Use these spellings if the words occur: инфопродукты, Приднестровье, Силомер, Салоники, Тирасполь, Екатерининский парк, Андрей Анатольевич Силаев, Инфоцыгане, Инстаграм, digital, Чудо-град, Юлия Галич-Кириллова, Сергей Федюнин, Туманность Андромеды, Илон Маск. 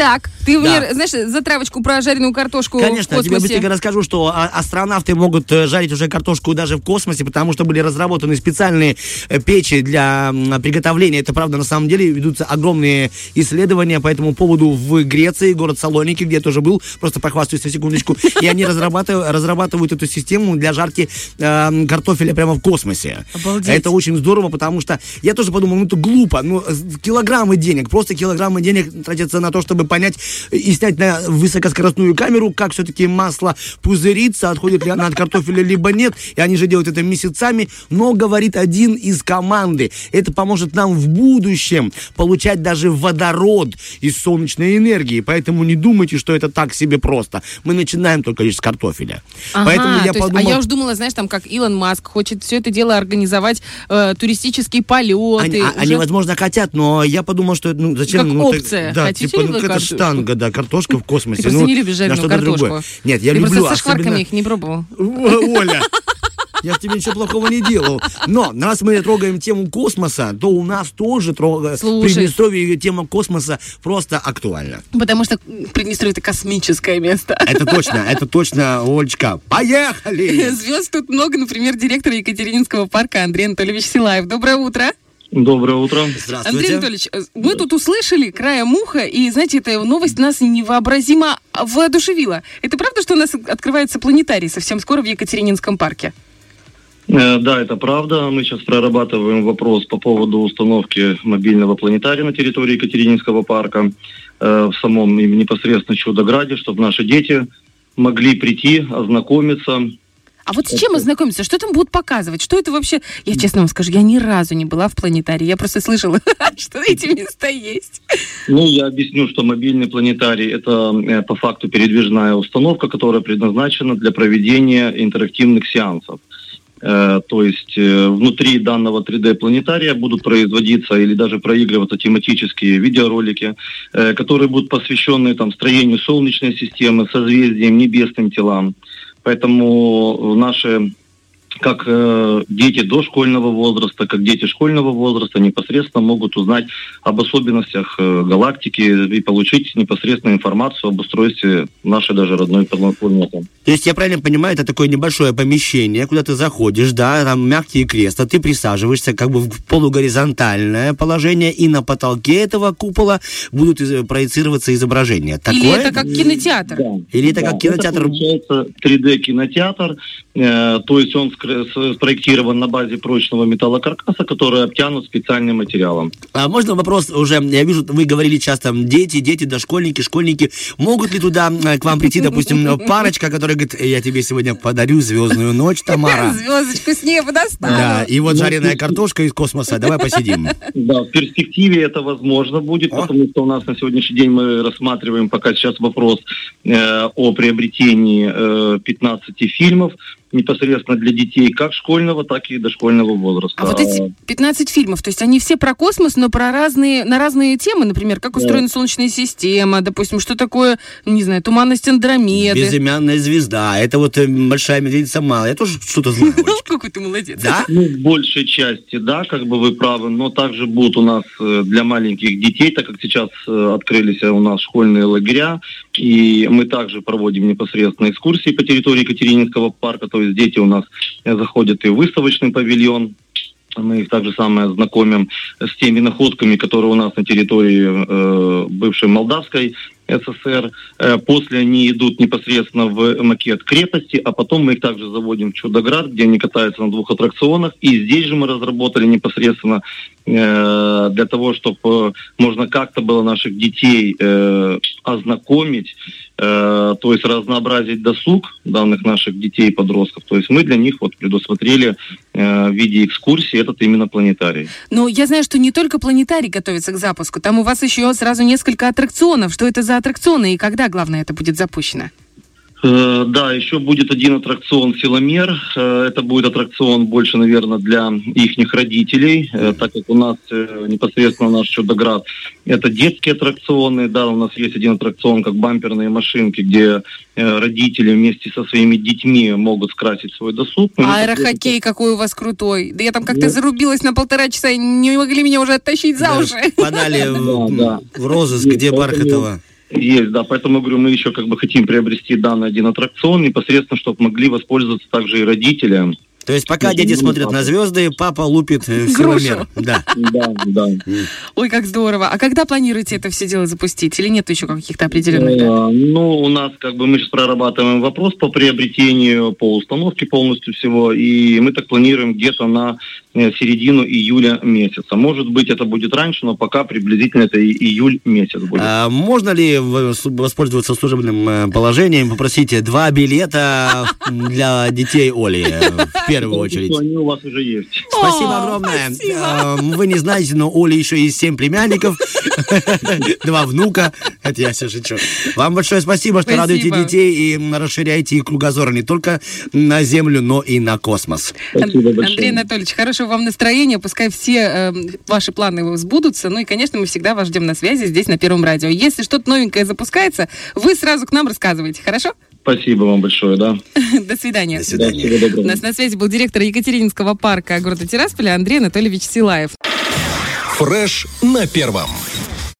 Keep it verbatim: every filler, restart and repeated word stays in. Так, ты да. мне, знаешь, за травочку про жареную картошку. Конечно, в космосе. Я тебе быстренько расскажу, что астронавты могут жарить уже картошку даже в космосе, потому что были разработаны специальные печи для приготовления. Это правда, на самом деле ведутся огромные исследования по этому поводу в Греции, город Салоники, где я тоже был, просто похвастаюсь на секундочку, и они разрабатывают эту систему для жарки картофеля прямо в космосе. Это очень здорово, потому что я тоже подумал, ну это глупо, ну килограммы денег, просто килограммы денег тратятся на то, чтобы понять и снять на высокоскоростную камеру, как все-таки масло пузырится, отходит ли она от картофеля, либо нет. И они же делают это месяцами. Но, говорит один из команды, это поможет нам в будущем получать даже водород из солнечной энергии. Поэтому не думайте, что это так себе просто. Мы начинаем только лишь с картофеля. Ага, поэтому я подумал... есть, а я уж думала, знаешь, там как Илон Маск хочет все это дело организовать, э, туристические полеты. Они, уже... они, возможно, хотят, но я подумал, что это, ну, зачем... Как ну, опция. Ты, да, хотите типа, ну, это штанга, да, картошка в космосе. Ты просто ну, не любишь жареную картошку. Другое. Нет, я ты люблю. Ты просто со шкварками особенно... их не пробовал. Оля! Я тебе ничего плохого не делал. Но раз мы трогаем тему космоса, то у нас тоже трога... в Приднестровье тема космоса просто актуальна. Потому что Приднестровье — это космическое место. Это точно, это точно, Олечка. Поехали! Звезд тут много, например, директор Екатерининского парка Андрей Анатольевич Силаев. Доброе утро! Доброе утро. Здравствуйте. Андрей Анатольевич, мы тут услышали краем уха, и, знаете, эта новость нас невообразимо воодушевила. Это правда, что у нас открывается планетарий совсем скоро в Екатерининском парке? Э, да, это правда. Мы сейчас прорабатываем вопрос по поводу установки мобильного планетария на территории Екатерининского парка, э, в самом непосредственно Чудо-граде, чтобы наши дети могли прийти, ознакомиться. А вот с чем ознакомиться? Что там будут показывать? Что это вообще? Я честно вам скажу, я ни разу не была в планетарии. Я просто слышала, что эти места есть. Ну, я объясню, что мобильный планетарий – это по факту передвижная установка, которая предназначена для проведения интерактивных сеансов. То есть внутри данного три дэ-планетария будут производиться или даже проигрываться тематические видеоролики, которые будут посвящены там строению Солнечной системы, созвездиям, небесным телам. Поэтому наши, как э, дети дошкольного возраста, как дети школьного возраста, непосредственно могут узнать об особенностях э, галактики и получить непосредственно информацию об устройстве нашей даже родной планеты. То есть я правильно понимаю, это такое небольшое помещение, куда ты заходишь, да, там мягкие кресла, ты присаживаешься как бы в полугоризонтальное положение, и на потолке этого купола будут из- проецироваться изображения. Такое? Или это как кинотеатр? Да. Или это да, как кинотеатр? Это получается три дэ-кинотеатр, э, то есть он спроектирован на базе прочного металлокаркаса, который обтянут специальным материалом. А можно вопрос уже? Я вижу, вы говорили часто, дети, дети, дошкольники, школьники. Могут ли туда к вам прийти, допустим, парочка, которая говорит, я тебе сегодня подарю звездную ночь, Тамара? Звездочку с неба достану. Да, и вот жареная картошка из космоса. Давай посидим. Да, в перспективе это возможно будет, потому что у нас на сегодняшний день мы рассматриваем пока сейчас вопрос о приобретении пятнадцати фильмов, непосредственно для детей как школьного, так и дошкольного возраста. А вот эти пятнадцать фильмов, то есть они все про космос, но про разные, на разные темы, например, как устроена да. Солнечная система, допустим, что такое, не знаю, Туманность Андромеды. Безымянная звезда, это вот Большая медведица мало. Я тоже что-то знаю. Какой ты молодец. Да? Ну, в большей части, да, как бы вы правы, но также будут у нас для маленьких детей, так как сейчас открылись у нас школьные лагеря, и мы также проводим непосредственно экскурсии по территории Екатерининского парка, то есть дети у нас заходят и в выставочный павильон. Мы их также самое знакомим с теми находками, которые у нас на территории э, бывшей Молдавской СССР. Э, после они идут непосредственно в макет крепости, а потом мы их также заводим в Чудо-град, где они катаются на двух аттракционах. И здесь же мы разработали непосредственно э, для того, чтобы можно как-то было наших детей э, ознакомить, э, то есть разнообразить досуг данных наших детей и подростков. То есть мы для них вот предусмотрели э, в виде экскурсии этот именно планетарий. Но я знаю, что не только планетарий готовится к запуску, там у вас еще сразу несколько аттракционов. Что это за аттракционы и когда, главное, это будет запущено? Да, еще будет один аттракцион «Силомер». Это будет аттракцион больше, наверное, для их родителей, так как у нас непосредственно наш Чудо-град. Это детские аттракционы. Да, у нас есть один аттракцион, как бамперные машинки, где родители вместе со своими детьми могут скрасить свой досуг. Но аэрохоккей это... какой у вас крутой. Да я там как-то да. зарубилась на полтора часа, и не могли меня уже оттащить за да, уши. Подали в, да, да. в розыск, где Бархатова. Есть, да, поэтому, говорю, мы еще как бы хотим приобрести данный один аттракцион, непосредственно, чтобы могли воспользоваться также и родители. То есть пока дети смотрят папа. на звезды, папа лупит силомер. Да. Да, да. Ой, как здорово. А когда планируете это все дело запустить? Или нет еще каких-то определенных дат? Ну, у нас как бы мы сейчас прорабатываем вопрос по приобретению, по установке полностью всего. И мы так планируем где-то на середину июля месяца. Может быть, это будет раньше, но пока приблизительно это июль месяц будет. А можно ли воспользоваться служебным положением, попросить два билета для детей Оли? В первую очередь. Они у вас уже есть. Спасибо О, огромное. Спасибо. Вы не знаете, но у Оли еще есть семь племянников, два внука. Это я все шучу. Вам большое спасибо, что радуете детей и расширяете их кругозор не только на Землю, но и на космос. Андрей Анатольевич, хорошего вам настроения. Пускай все ваши планы сбудутся. Ну и, конечно, мы всегда вас ждем на связи здесь, на Первом радио. Если что-то новенькое запускается, вы сразу к нам рассказываете, хорошо? Спасибо вам большое, да. До свидания. До свидания. У нас на связи был директор Екатерининского парка города Тирасполя Андрей Анатольевич Силаев. Фреш на первом.